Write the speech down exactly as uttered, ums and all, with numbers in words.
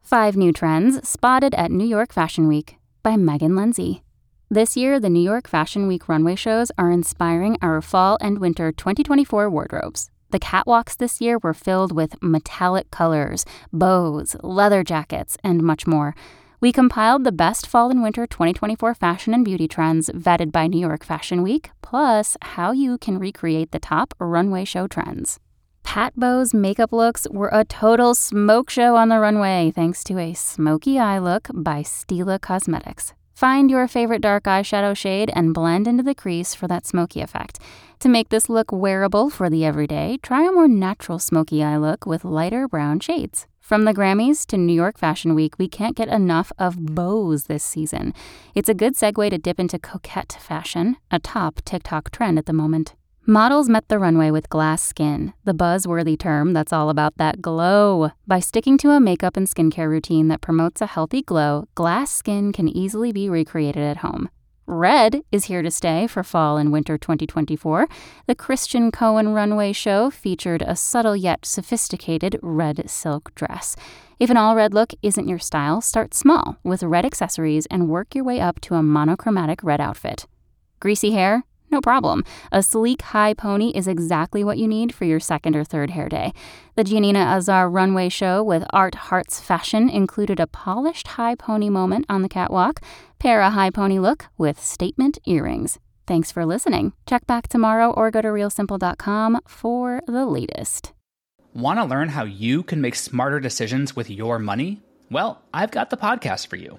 Five new trends spotted at New York Fashion Week by Megan Lindsay. This year, the New York Fashion Week runway shows are inspiring our fall and winter twenty twenty-four wardrobes. The catwalks this year were filled with metallic colors, bows, leather jackets, and much more. We compiled the best fall and winter twenty twenty-four fashion and beauty trends vetted by New York Fashion Week, plus how you can recreate the top runway show trends. Pat Bowe's makeup looks were a total smoke show on the runway, thanks to a smoky eye look by Stila Cosmetics. Find your favorite dark eyeshadow shade and blend into the crease for that smoky effect. To make this look wearable for the everyday, try a more natural smoky eye look with lighter brown shades. From the Grammys to New York Fashion Week, we can't get enough of bows this season. It's a good segue to dip into coquette fashion, a top TikTok trend at the moment. Models met the runway with glass skin, the buzzworthy term that's all about that glow. By sticking to a makeup and skincare routine that promotes a healthy glow, glass skin can easily be recreated at home. Red is here to stay for fall and winter twenty twenty-four. The Christian Cohen runway show featured a subtle yet sophisticated red silk dress. If an all-red look isn't your style, start small with red accessories and work your way up to a monochromatic red outfit. Greasy hair? No problem. A sleek high pony is exactly what you need for your second or third hair day. The Giannina Azar runway show with Art Hearts Fashion included a polished high pony moment on the catwalk. Pair a high pony look with statement earrings. Thanks for listening. Check back tomorrow or go to real simple dot com for the latest. Want to learn how you can make smarter decisions with your money? Well, I've got the podcast for you.